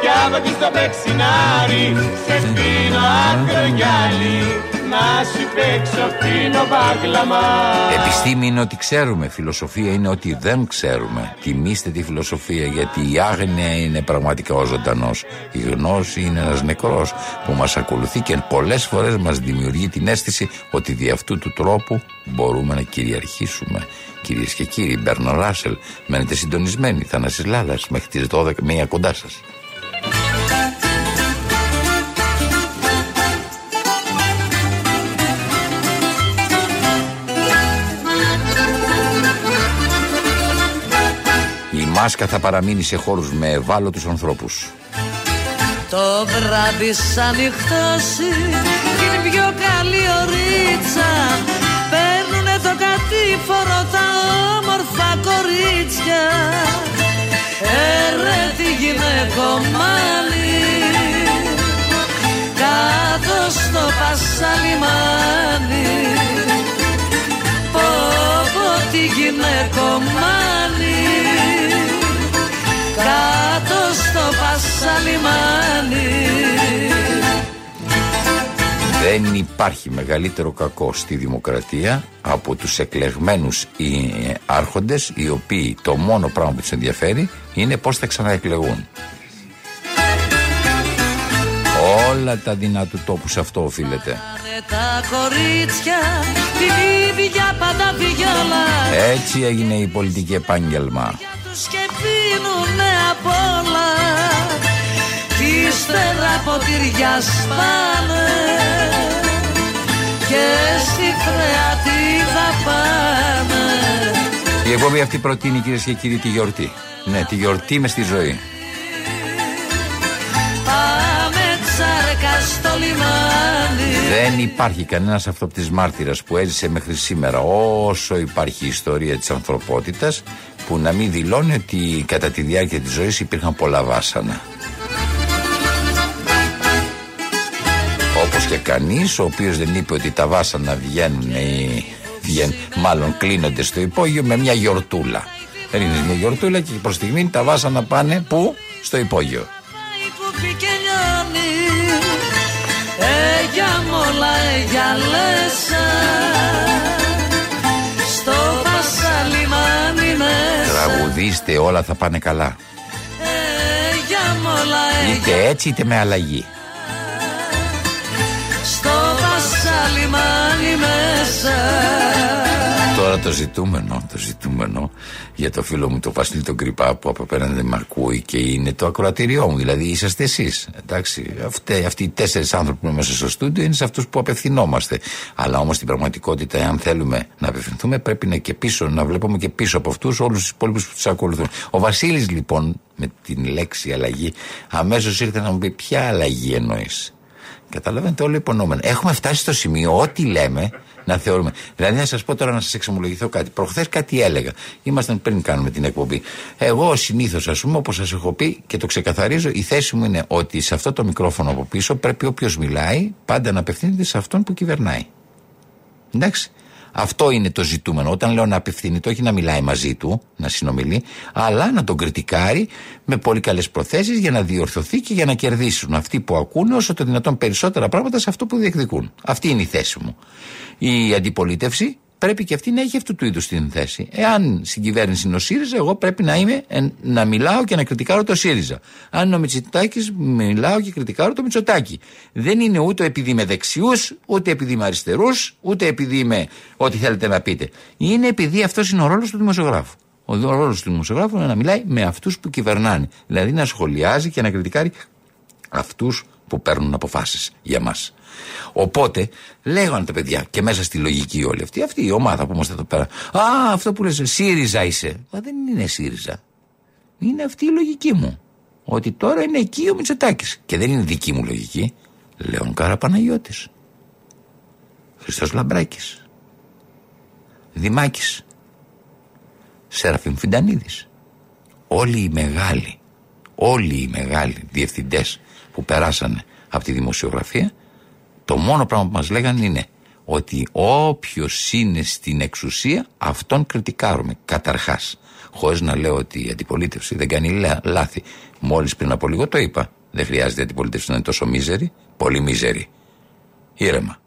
κι από εκεί στο πεξινάρι σε πίνω ακρογιάλι, να σου παίξω πίνω μπάγκλαμα. Επιστήμη είναι ότι ξέρουμε, φιλοσοφία είναι ότι δεν ξέρουμε. Τιμήστε τη φιλοσοφία, γιατί η άγνοια είναι πραγματικά ο ζωντανός. Η γνώση είναι ένας νεκρός που μας ακολουθεί και πολλές φορές μας δημιουργεί την αίσθηση ότι δι' αυτού του τρόπου μπορούμε να κυριαρχήσουμε. Κυρίες και κύριοι, Bertrand Russell, μένετε συντονισμένοι. Θανάσης Λάλας μέχρι τις δώδεκα, μία κοντά σας. Μάσκα θα παραμείνει σε χώρους με ευάλωτους ανθρώπους. Το βράδυ σαν νυχτώσει την πιο καλή ωρίτσα, παίρνουνε το κατήφορο τα όμορφα κορίτσια. Έρε τη γυναικομάλη κάτω στο πασαλιμάνι, πόπο τη γυναικομάλη κάτω στο πασαλιμάνι. Δεν υπάρχει μεγαλύτερο κακό στη δημοκρατία από τους εκλεγμένους οι άρχοντες, οι οποίοι το μόνο πράγμα που τους ενδιαφέρει είναι πώς θα ξαναεκλεγούν. Όλα τα δεινά του τόπου σε αυτό οφείλεται. Έτσι έγινε η πολιτική επάγγελμα. Ύστερα ποτήρια σπάνε και στη κρεατίδα πάνε. Η εκπομπή αυτή προτείνει, κυρίες και κύριοι, τη γιορτή. Ναι, τη γιορτή μες στη ζωή. Πάμε τσάρκα στο λιμάνι. Δεν υπάρχει κανένας αυτόπτης μάρτυρας που έζησε μέχρι σήμερα, όσο υπάρχει η ιστορία της ανθρωπότητας, που να μην δηλώνει ότι κατά τη διάρκεια της ζωής υπήρχαν πολλά βάσανα. Όπως και κανείς ο οποίος δεν είπε ότι τα βάσανα βγαίνουν ή βγαίνουν, μάλλον κλείνονται στο υπόγειο με μια γιορτούλα. Έρινες μια γιορτούλα και προς στιγμή τα βάσανα πάνε πού? Στο υπόγειο. Τραγουδίστε, όλα θα πάνε καλά. Είτε έτσι είτε με αλλαγή. Τώρα το ζητούμενο, το ζητούμενο για το φίλο μου το Βασίλη τον Κρυμπά που από απέναντι με ακούει και είναι το ακροατήριό μου, δηλαδή είσαστε εσείς, εντάξει, αυτοί, αυτοί οι τέσσερις άνθρωποι που είμαστε στο στούντιο είναι σε αυτούς που απευθυνόμαστε, αλλά όμως στην πραγματικότητα, εάν θέλουμε να απευθυνθούμε, πρέπει να, και πίσω, να βλέπουμε και πίσω από αυτούς όλους τους υπόλοιπους που τους ακολουθούν. Ο Βασίλης λοιπόν με την λέξη αλλαγή αμέσως ήρθε να μου πει ποια αλλαγή εννοείς. Καταλαβαίνετε, όλο υπονόμενο. Έχουμε φτάσει στο σημείο ό,τι λέμε να θεωρούμε. Δηλαδή, να σας πω τώρα, να σας εξομολογηθώ κάτι. Προχθές κάτι έλεγα. Ήμασταν πριν κάνουμε την εκπομπή. Εγώ συνήθως, ας πούμε, όπως σας έχω πει και το ξεκαθαρίζω, η θέση μου είναι ότι σε αυτό το μικρόφωνο από πίσω πρέπει όποιος μιλάει πάντα να απευθύνεται σε αυτόν που κυβερνάει. Εντάξει. Αυτό είναι το ζητούμενο. Όταν λέω να απευθύνεται, όχι να μιλάει μαζί του, να συνομιλεί, αλλά να τον κριτικάρει με πολύ καλές προθέσεις για να διορθωθεί και για να κερδίσουν αυτοί που ακούνε όσο το δυνατόν περισσότερα πράγματα σε αυτό που διεκδικούν. Αυτή είναι η θέση μου. Η αντιπολίτευση πρέπει και αυτή να έχει αυτού του είδους την θέση. Εάν στην κυβέρνηση είναι ο ΣΥΡΙΖΑ, εγώ πρέπει να, είμαι, να μιλάω και να κριτικάρω το ΣΥΡΙΖΑ. Αν είναι ο Μητσοτάκης, μιλάω και κριτικάρω το Μητσοτάκη. Δεν είναι ούτε επειδή είμαι δεξιούς, ούτε επειδή είμαι αριστερούς, ούτε επειδή είμαι ό,τι θέλετε να πείτε. Είναι επειδή αυτός είναι ο ρόλος του δημοσιογράφου. Ο ρόλος του δημοσιογράφου είναι να μιλάει με αυτούς που κυβερνάνε. Δηλαδή να σχολιάζει και να κριτικάρει αυτούς που παίρνουν αποφάσεις για μας. Οπότε λέγανε τα παιδιά και μέσα στη λογική όλη αυτή, αυτή η ομάδα που είμαστε εδώ πέρα. Α, αυτό που λες, ΣΥΡΙΖΑ είσαι. Μα δεν είναι ΣΥΡΙΖΑ. Είναι αυτή η λογική μου. Ότι τώρα είναι εκεί ο Μητσοτάκης. Και δεν είναι δική μου λογική. Λέων Κάρα Παναγιώτης. Χριστός Λαμπράκης. Δημάκης. Σεραφείμ Φιντανίδης. Όλοι οι μεγάλοι, όλοι οι μεγάλοι διευθυντές που περάσανε από τη δημοσιογραφία, το μόνο πράγμα που μας λέγανε είναι ότι όποιος είναι στην εξουσία αυτόν κριτικάρουμε καταρχάς. Χωρίς να λέω ότι η αντιπολίτευση δεν κάνει λάθη. Μόλις πριν από λίγο το είπα. Δεν χρειάζεται η αντιπολίτευση να είναι τόσο μίζερη, πολύ μίζερη. Ήρεμα.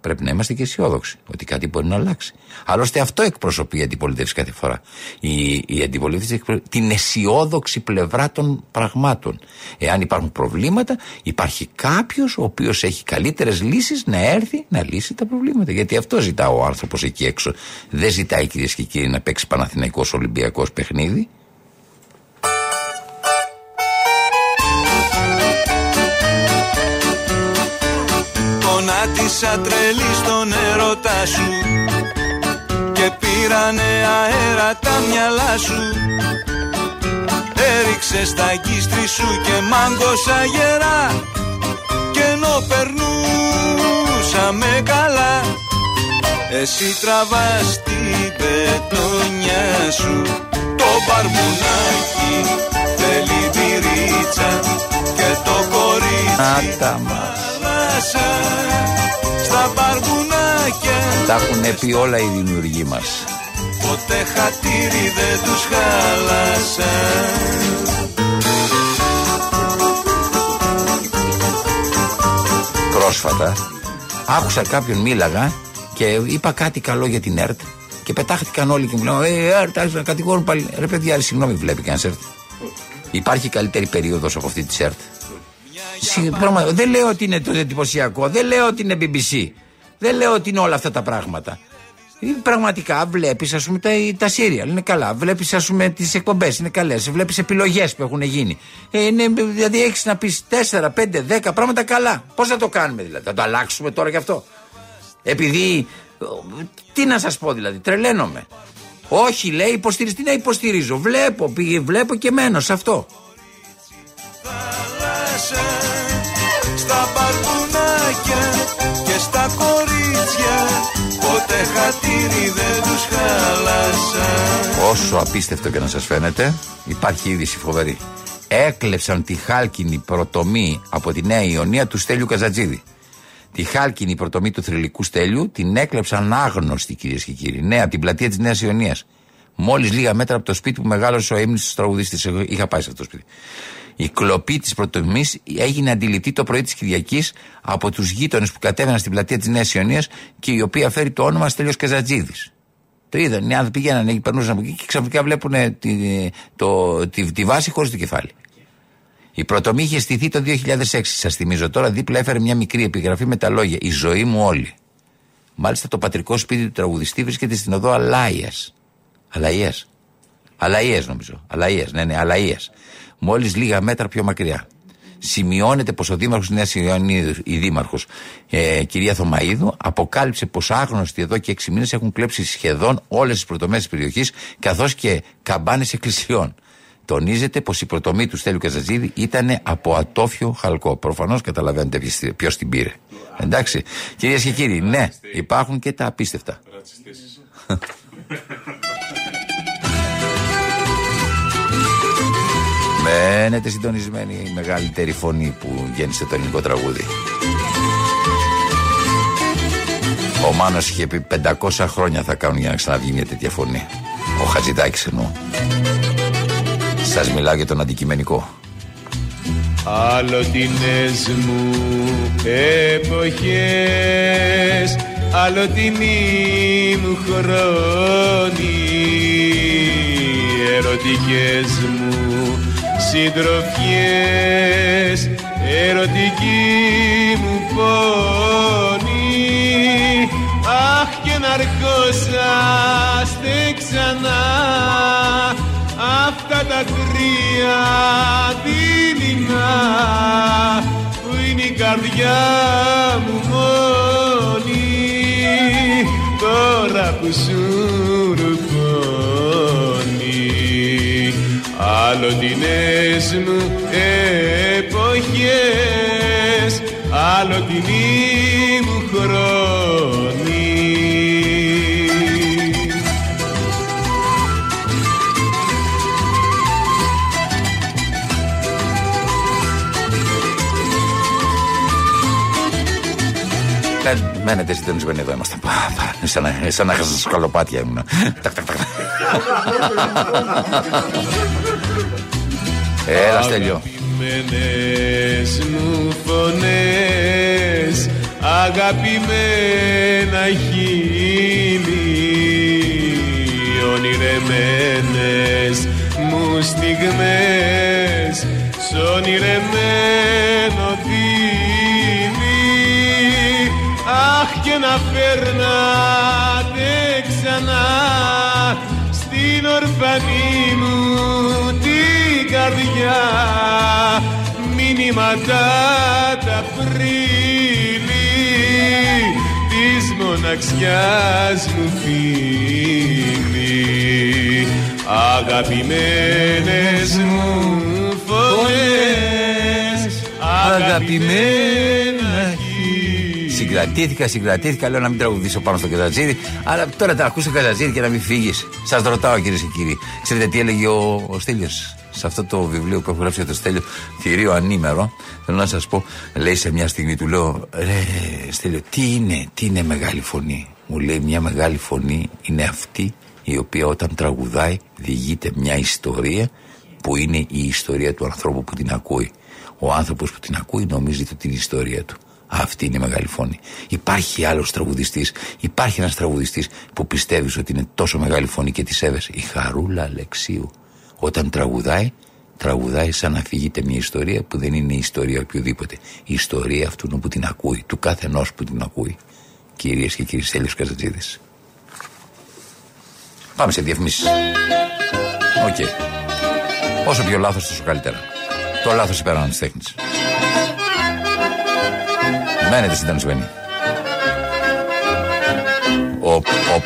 Πρέπει να είμαστε και αισιόδοξοι ότι κάτι μπορεί να αλλάξει. Άλλωστε αυτό εκπροσωπεί η αντιπολίτευση κάθε φορά. Η, η αντιπολίτευση την αισιόδοξη πλευρά των πραγμάτων. Εάν υπάρχουν προβλήματα, υπάρχει κάποιος ο οποίος έχει καλύτερες λύσεις να έρθει να λύσει τα προβλήματα. Γιατί αυτό ζητά ο άνθρωπος εκεί έξω. Δεν ζητάει, κυρίες και κύριοι, να παίξει Παναθηναϊκός Ολυμπιακός παιχνίδι. Σαν τρελή στον έρωτά σου και πήρανε αέρα τα μυαλά σου. Έριξε τα γκίστρι σου και μάγκωσα γερά. Και ενώ περνούσαμε καλά, εσύ τραβάς την πετονιά σου. Το μπαρμουνάκι θέλει τη ρίτσα και το κορίτσι παράσα. Στα μπαρμπουνάκια τα έχουν πει όλα οι δημιουργοί μας. Ποτέ χατήρι δεν τους χάλασαν. Πρόσφατα άκουσα κάποιον, μίλαγα και είπα κάτι καλό για την ΕΡΤ και πετάχτηκαν όλοι και μου λένε «Ε, ΕΡΤ, άρχισαν να κατηγορούν πάλι». Ρε παιδιά, συγγνώμη, βλέπει κανένας ΕΡΤ? Υπάρχει καλύτερη περίοδος από αυτή της ΕΡΤ? Δεν λέω ότι είναι το εντυπωσιακό, δεν λέω ότι είναι μπι μπι σι, δεν λέω ότι είναι όλα αυτά τα πράγματα. Πραγματικά βλέπεις, ας πούμε, τα, τα σύριαλ είναι καλά, βλέπεις, ας πούμε, τις εκπομπές είναι καλές, βλέπεις επιλογές που έχουν γίνει. Ε, είναι, δηλαδή έχεις να πεις τέσσερα, πέντε, δέκα πράγματα καλά. Πώς θα το κάνουμε δηλαδή, θα το αλλάξουμε τώρα κι αυτό? Επειδή, τι να σας πω δηλαδή, τρελαίνομαι. Όχι, λέει, υποστηρίζει, τι να υποστηρίζω, βλέπω, βλέπω και μένω σε αυτό. Στα μπαρμπουνάκια και στα κορίτσια ποτέ χατήρι δεν τους χάλασαν. Όσο απίστευτο και να σας φαίνεται, υπάρχει είδηση φοβερή. Έκλεψαν τη χάλκινη προτομή από τη Νέα Ιωνία του Στέλιου Καζατζίδη. Τη χάλκινη προτομή του θρυλικού Στέλιου την έκλεψαν άγνωστοι, κυρίες και κύριοι. Ναι, από την πλατεία της Νέας Ιωνίας. Μόλις λίγα μέτρα από το σπίτι που μεγάλωσε ο ύμνης τραγουδίστης. Είχα πάει σε αυτό το σπίτι. Η κλοπή της προτομής έγινε αντιληπτή το πρωί της Κυριακής από τους γείτονες που κατέβαιναν στην πλατεία της Νέας Ιωνίας και η οποία φέρει το όνομα Στέλιος Καζατζίδης. Το είδαν, οι άνθρωποι πηγαίνανε, περνούσαν από εκεί και ξαφνικά βλέπουν τη, το, τη, τη βάση χωρίς το κεφάλι. Η προτομή είχε στηθεί το δύο χιλιάδες έξι, σας θυμίζω τώρα, δίπλα έφερε μια μικρή επιγραφή με τα λόγια «Η ζωή μου όλη». Μάλιστα το πατρικό σπίτι του τραγουδιστή βρίσκεται στην οδό Αλαΐας. Αλαΐας. Αλαΐας νομίζω. Αλαΐας, ναι, ναι, Αλαΐας. Μόλις λίγα μέτρα πιο μακριά. Σημειώνεται πως ο δήμαρχος της Νέας Ιωνίας, η δήμαρχος ε, κυρία Θωμαΐδου, αποκάλυψε πως άγνωστοι εδώ και έξι μήνες έχουν κλέψει σχεδόν όλες τις προτομές της περιοχής, καθώς και καμπάνες εκκλησιών. Τονίζεται πως η προτομή του Στέλιου Καζατζίδη ήταν από ατόφιο χαλκό. Προφανώς καταλαβαίνετε ποιος την πήρε. Εντάξει. Κυρίες και κύριοι, ναι, υπάρχουν και τα απίστευτα. Μένετε συντονισμένη, η μεγαλύτερη φωνή που γέννησε το ελληνικό τραγούδι. Ο Μάνος είχε πει πεντακόσια χρόνια θα κάνουν για να ξαναβγεί μια τέτοια φωνή. Ο Χατζητάκης εννοώ. Σας μιλάω για τον αντικειμενικό. Άλλοτινές μου εποχές, άλλοτινή μου χρόνη, ερωτικές μου συντροφιές, ερωτική μου πόνη. Αχ και να αρχόσαστε ξανά αυτά τα τρία δειλινά που είναι η καρδιά Αλλοτινές μου εποχές, αλλοτινή μου χρόνη. Δεν μένετε συντονισμένοι εδώ, είμαστε πάρα, σαν να χάσετε σκαλοπάτια ήμουν. Έλα Στέλιο. Αγαπημένες μου φωνές, αγαπημένα χείλη, ονειρεμένες μου στιγμές, σ' ονειρεμένο δίλη, αχ και να φέρνατε ξανά στην ορφανή μου καρδιά, μηνύματα τα πρίλη της μοναξιάς μου φίλη. Αγαπημένες μου φωνές, αγαπημένα χείλη. Συγκρατήθηκα, συγκρατήθηκα, λέω να μην τραγουδήσω πάνω στο Καζατζίδη, αλλά τώρα τα ακούσω Καζατζίδη και να μην φύγεις. Σας ρωτάω κυρίες και κύριοι, ξέρετε τι έλεγε ο, ο Στέλιος σε αυτό το βιβλίο που έχω γράψει για το Στέλιο, θηρίο ανήμερο? Θέλω να σας πω, λέει σε μια στιγμή, του λέω, ρε Στέλιο, τι είναι, τι είναι μεγάλη φωνή? Μου λέει, μια μεγάλη φωνή είναι αυτή η οποία όταν τραγουδάει διηγείται μια ιστορία που είναι η ιστορία του ανθρώπου που την ακούει. Ο άνθρωπος που την ακούει νομίζει την ιστορία του. Αυτή είναι η μεγάλη φωνή. Υπάρχει άλλος τραγουδιστής, υπάρχει ένας τραγουδιστής που πιστεύεις ότι είναι τόσο μεγάλη φωνή και τη σέβεσαι? Η Χαρούλα Αλεξίου. Όταν τραγουδάει, τραγουδάει σαν να φύγεται μια ιστορία που δεν είναι η ιστορία οποιοδήποτε. Η ιστορία αυτού που την ακούει, του κάθε ενός που την ακούει. Κυρίες και κύριοι, Στέλιος Καζατζίδης. Πάμε σε διαφημίσεις. Οκ. Okay. Όσο πιο λάθος, τόσο καλύτερα. Το λάθος υπεράνω της τέχνης. Μένετε συντανισμένοι. Οπ, οπ.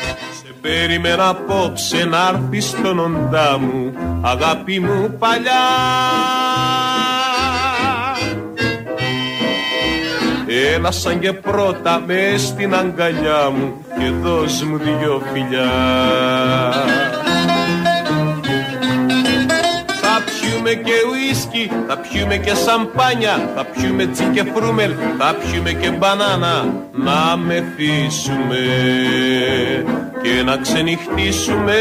Περίμενα απόψε να έρθεις στον οντά μου, αγάπη μου παλιά. Έλα σαν και πρώτα μες στην αγκαλιά μου και δώσ' μου δυο φιλιά. Θα πιούμε και ουίσκι, θα πιούμε και σαμπάνια, θα πιούμε τσι και φρούμελ, θα πιούμε και μπανάνα, να μεθύσουμε και να ξενυχτήσουμε,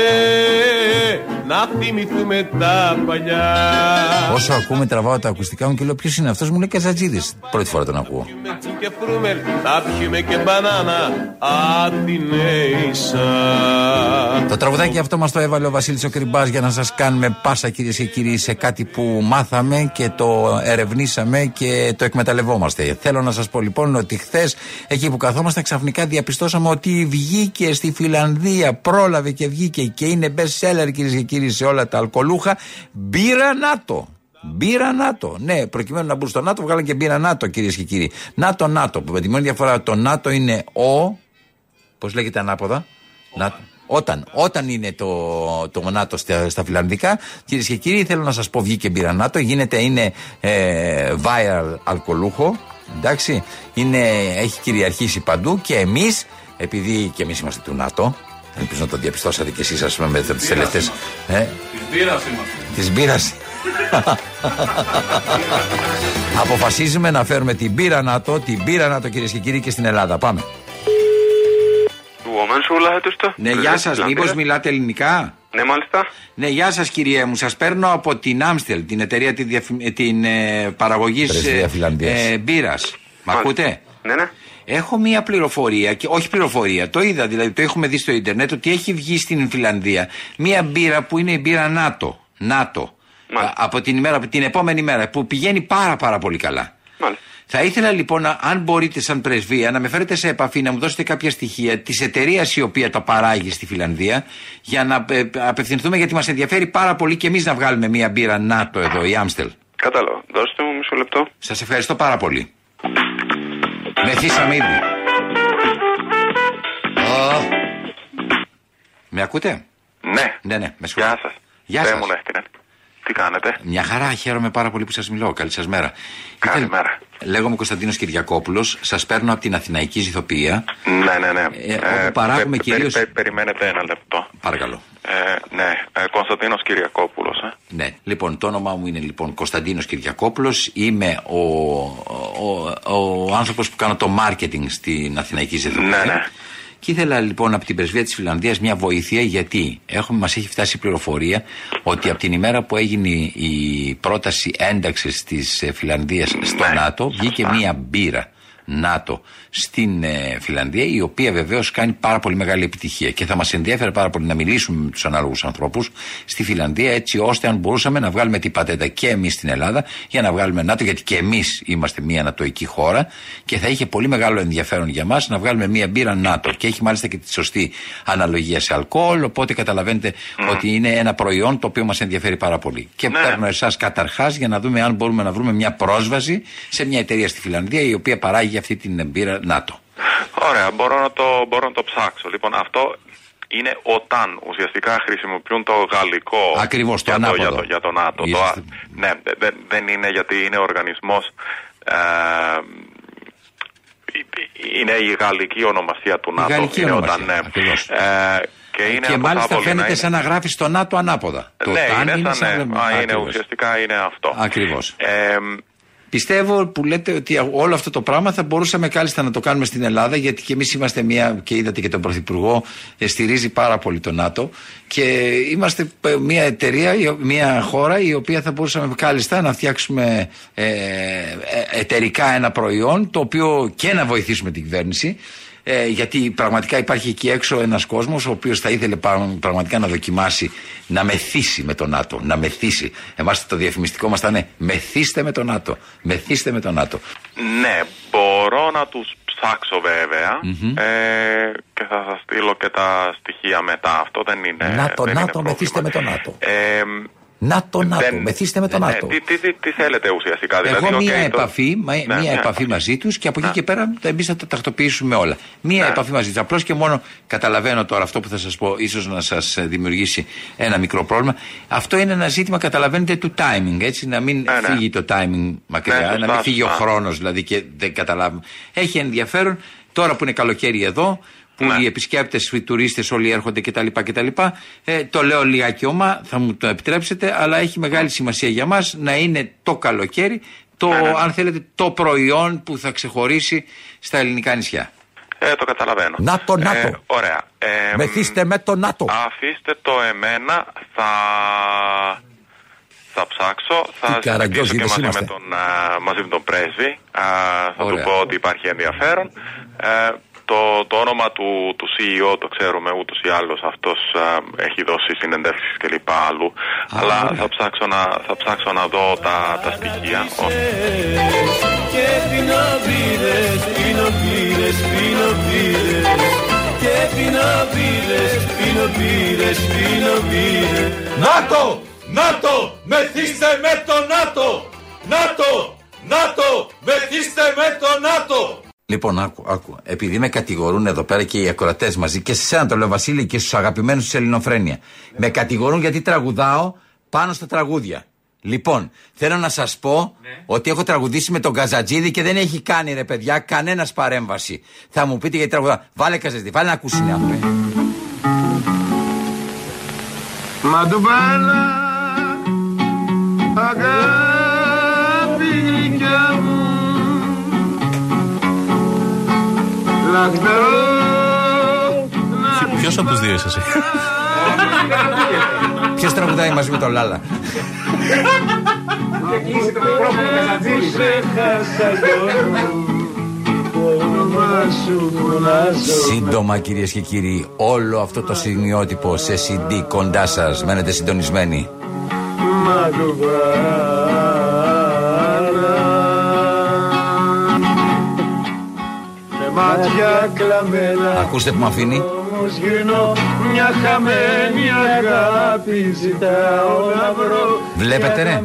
να θυμηθούμε τα παλιά. Όσο ακούμε τραβάω τα ακουστικά μου και λέω ποιος είναι αυτός, μου λέει Καζατζίδης. Πρώτη φορά τον ακούω. Θα πιούμε και μπανάνα, Αθηναίσα. Το τραγουδάκι αυτό μας το έβαλε ο Βασίλης ο Κρυμπάς για να σας κάνουμε πάσα κυρίες και κύριοι σε κάτι που μάθαμε και το ερευνήσαμε και το εκμεταλλευόμαστε. Θέλω να σας πω λοιπόν ότι χθες εκεί που καθόμαστε ξαφνικά διαπιστώσαμε ότι βγήκε στη Φιλανδία, πρόλαβε και βγήκε και είναι best seller κυρίες και κύριοι σε όλα τα αλκοολούχα, μπύρα ΝΑΤΟ. Μπύρα ΝΑΤΟ. Ναι, προκειμένου να μπουν στο ΝΑΤΟ βγάλαν και μπύρα ΝΑΤΟ κυρίες και κύριοι. ΝΑΤΟ, ΝΑΤΟ. Που με τη μόνη διαφορά το ΝΑΤΟ είναι ο. Πώς λέγεται ανάποδα? ΝΑΤΟ. Όταν, όταν είναι το, το ΝΑΤΟ στα, στα φιλανδικά, κυρίες και κύριοι, θέλω να σας πω, βγήκε μπύρα ΝΑΤΟ, γίνεται, είναι ε, viral αλκοολούχο, εντάξει, είναι, έχει κυριαρχήσει παντού και εμείς, επειδή και εμείς είμαστε του ΝΑΤΟ, ελπίζω να το διαπιστώσατε κι εσείς σας με τις τελευταίες. Ε? Της μπύρας είμαστε. Της μπύρας. Αποφασίζουμε να φέρουμε την μπύρα ΝΑΤΟ, την μπύρα ΝΑΤΟ κυρίες και κύριοι και στην Ελλάδα. Πάμε. Ναι, γεια σας. Μήπως μιλάτε ελληνικά? Ναι, μάλιστα. Ναι, γεια σας, κυρία μου. Σας παίρνω από την Άμστελ, την εταιρεία τη διαφυ... την ε, παραγωγή ε, ε, μπύρας. Μ' ακούτε? Ναι, ναι. Έχω μία πληροφορία, και, όχι πληροφορία, το είδα δηλαδή, το έχουμε δει στο Ιντερνετ ότι έχει βγει στην Φιλανδία μία μπύρα που είναι η μπύρα ΝΑΤΟ. ΝΑΤΟ. Από την, ημέρα, από την επόμενη μέρα που πηγαίνει πάρα, πάρα πολύ καλά. Μάλιστα. Θα ήθελα λοιπόν, αν μπορείτε, σαν πρεσβεία, να με φέρετε σε επαφή, να μου δώσετε κάποια στοιχεία της εταιρείας η οποία τα παράγει στη Φιλανδία, για να ε, απευθυνθούμε, γιατί μας ενδιαφέρει πάρα πολύ και εμείς να βγάλουμε μία μπύρα ΝΑΤΟ εδώ, η Άμστελ. Κατάλαβα. Δώστε μου μισό λεπτό. Σας ευχαριστώ πάρα πολύ. Μεθύσαμε ήδη. Oh. Με ακούτε? Ναι. Ναι, ναι, με συγχωρείτε. Γεια σας. Γεια σας. Τι κάνετε? Μια χαρά, χαίρομαι πάρα πολύ που σας μιλώ. Καλή σας μέρα. Καλημέρα. Λέγομαι Κωνσταντίνος Κυριακόπουλος. Σας παίρνω από την Αθηναϊκή Ζυθοποιία. Ναι, ναι, ναι. Ε, όπου ε, παράγουμε πε, κυρίως... Πε, πε, περιμένετε ένα λεπτό. Παρακαλώ. Ε, ναι, ε, Κωνσταντίνος Κυριακόπουλος. Ε. Ναι, λοιπόν, το όνομά μου είναι λοιπόν Κωνσταντίνος Κυριακόπουλος. Είμαι ο, ο, ο, ο άνθρωπος που κάνω το μάρκετινγκ στην Αθηναϊκή Ζυθοποιία. Ναι, ναι. Και ήθελα λοιπόν από την πρεσβεία της Φιλανδίας μια βοήθεια, γιατί έχουμε, μας έχει φτάσει η πληροφορία ότι από την ημέρα που έγινε η πρόταση ένταξης της Φιλανδίας στο ΝΑΤΟ, βγήκε μια μπύρα ΝΑΤΟ στην ε, Φιλανδία, η οποία βεβαίως κάνει πάρα πολύ μεγάλη επιτυχία, και θα μας ενδιέφερε πάρα πολύ να μιλήσουμε με τους ανάλογους ανθρώπους στη Φιλανδία, έτσι ώστε αν μπορούσαμε να βγάλουμε την πατέντα και εμείς στην Ελλάδα για να βγάλουμε ΝΑΤΟ, γιατί και εμείς είμαστε μια νατοϊκή χώρα και θα είχε πολύ μεγάλο ενδιαφέρον για μας να βγάλουμε μια μπύρα ΝΑΤΟ, και έχει μάλιστα και τη σωστή αναλογία σε αλκοόλ, οπότε καταλαβαίνετε mm. ότι είναι ένα προϊόν το οποίο μας ενδιαφέρει πάρα πολύ. Και ναι. παίρνω εσάς καταρχάς για να δούμε αν μπορούμε να βρούμε μια πρόσβαση σε μια εταιρεία στη Φιλανδία η οποία παράγει για αυτή την εμπειρία ΝΑΤΟ. Ωραία, μπορώ να, το, μπορώ να το ψάξω. Λοιπόν, αυτό είναι όταν ουσιαστικά χρησιμοποιούν το γαλλικό. Ακριβώς, το ανάποδο. Για το, για το ΝΑΤΟ. Είσαστε... Το, ναι, δε, δεν είναι, γιατί είναι οργανισμός, ε, είναι η γαλλική ονομασία του ΝΑΤΟ. Η γαλλική ονομασία, όταν, ναι, ε, και, είναι και μάλιστα φαίνεται είναι... σαν να γράφει στο ΝΑΤΟ ανάποδα. Το ναι, είναι, είναι, σαν, ναι. Σαν... Α, είναι ουσιαστικά είναι αυτό. Ακριβώς. Ε, Πιστεύω που λέτε ότι όλο αυτό το πράγμα θα μπορούσαμε κάλλιστα να το κάνουμε στην Ελλάδα, γιατί και εμείς είμαστε μια, και είδατε και τον Πρωθυπουργό, στηρίζει πάρα πολύ το ΝΑΤΟ, και είμαστε μια εταιρεία, μια χώρα η οποία θα μπορούσαμε κάλλιστα να φτιάξουμε ε, εταιρικά ένα προϊόν, το οποίο και να βοηθήσουμε την κυβέρνηση. Ε, γιατί πραγματικά υπάρχει εκεί έξω ένας κόσμος ο οποίος θα ήθελε πραγματικά να δοκιμάσει, να μεθύσει με τον ΝΑΤΟ, να μεθύσει. Εμάς το διαφημιστικό μας θα είναι μεθύστε με τον ΝΑΤΟ, μεθύστε με τον ΝΑΤΟ. Ναι, μπορώ να τους ψάξω βέβαια mm-hmm. ε, και θα σας στείλω και τα στοιχεία μετά. Αυτό δεν είναι ΝΑΤΟ, δεν ΝΑΤΟ, είναι μεθύστε με τον ΝΑΤΟ. Ε, ΝΑΤΟ, ΝΑΤΟ, μεθύστε με τον ΝΑΤΟ. Τι, τι, τι, τι θέλετε ουσιαστικά, δηλαδή. Εγώ μία okay, επαφή, το... μία ναι, επαφή ναι. μαζί τους, και από εκεί ναι. και πέρα εμείς θα τα τακτοποιήσουμε όλα. Μία ναι. επαφή μαζί τους. Απλώς και μόνο, καταλαβαίνω τώρα αυτό που θα σας πω, ίσως να σας δημιουργήσει ένα μικρό πρόβλημα. Αυτό είναι ένα ζήτημα, καταλαβαίνετε, του timing. Έτσι, να μην ναι, φύγει ναι. το timing μακριά, ναι, να μην στάσμα. φύγει ο χρόνος δηλαδή, και δεν καταλάβουμε. Έχει ενδιαφέρον τώρα που είναι καλοκαίρι εδώ. Που ναι. οι επισκέπτες, οι τουρίστες όλοι έρχονται κτλ. κτλ. Ε, το λέω λιγάκι όμα, θα μου το επιτρέψετε, αλλά έχει μεγάλη σημασία για μας να είναι το καλοκαίρι, το, ναι, ναι. αν θέλετε, το προϊόν που θα ξεχωρίσει στα ελληνικά νησιά. Ε, το καταλαβαίνω. ΝΑΤΟ, ΝΑΤΟ. Ε, ωραία. Ε, Μεθύστε με το ΝΑΤΟ. Αφήστε το εμένα, θα... Θα ψάξω, θα συζητήσω και μαζί με, τον, α, μαζί με τον πρέσβη, α, θα ωραία. του πω ότι υπάρχει ενδιαφέρον. Ε, Το, το όνομα του, του σι ι ο το ξέρουμε ούτως ή άλλως, αυτός α, έχει δώσει συνεντεύξεις και λοιπά άλλου, α, αλλά α, θα, ψάξω να, θα ψάξω να δω τα, τα στοιχεία. ΝΑΤΟ! ΝΑΤΟ! Μεθύστε με το ΝΑΤΟ! ΝΑΤΟ! ΝΑΤΟ! Μεθύστε με το ΝΑΤΟ! Λοιπόν, άκου, άκου. Επειδή με κατηγορούν εδώ πέρα και οι ακροατές μαζί, και σε εσένα το λέω, Βασίλη, και στους αγαπημένους της Ελληνοφρένεια. Με κατηγορούν γιατί τραγουδάω πάνω στα τραγούδια. Λοιπόν, θέλω να σας πω ναι. ότι έχω τραγουδήσει με τον Καζατζίδη και δεν έχει κάνει, ρε παιδιά, κανένας παρέμβαση. Θα μου πείτε γιατί τραγουδάω. Βάλε Καζατζίδη, βάλε να ακούσει νέα. Μα του βάλα, αγάπη γλυκιά μου. Ποιος από τους δύο είσαι εσύ? Ποιος τραγουδάει μαζί με τον Λάλα? Σύντομα, κυρίες και κύριοι, όλο αυτό το σημειότυπο σε σι ντι κοντά σας. Μένετε συντονισμένοι. Ακούστε που μ' αφήνει. Βλέπετε ρε,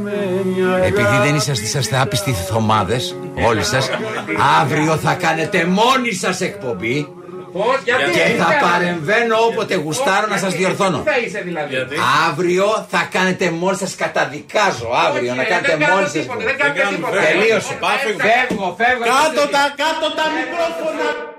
επειδή δεν είσαστε άπιστοι θωμάδες όλοι σας, αύριο θα κάνετε μόνοι σας εκπομπή. Πώς, γιατί, γιατί θα παρεμβαίνω όποτε γιατί, γουστάρω να σας διορθώνω. Τι θα είσαι δηλαδή. Γιατί. Αύριο θα κάνετε μόλις σας καταδικάζω. Αύριο όχι, να κάνετε μόλις σας. Δεν κάνω τίποτα. Τελείωσε. Φεύγω, φεύγω. Κάτω τα μικρόφωνα.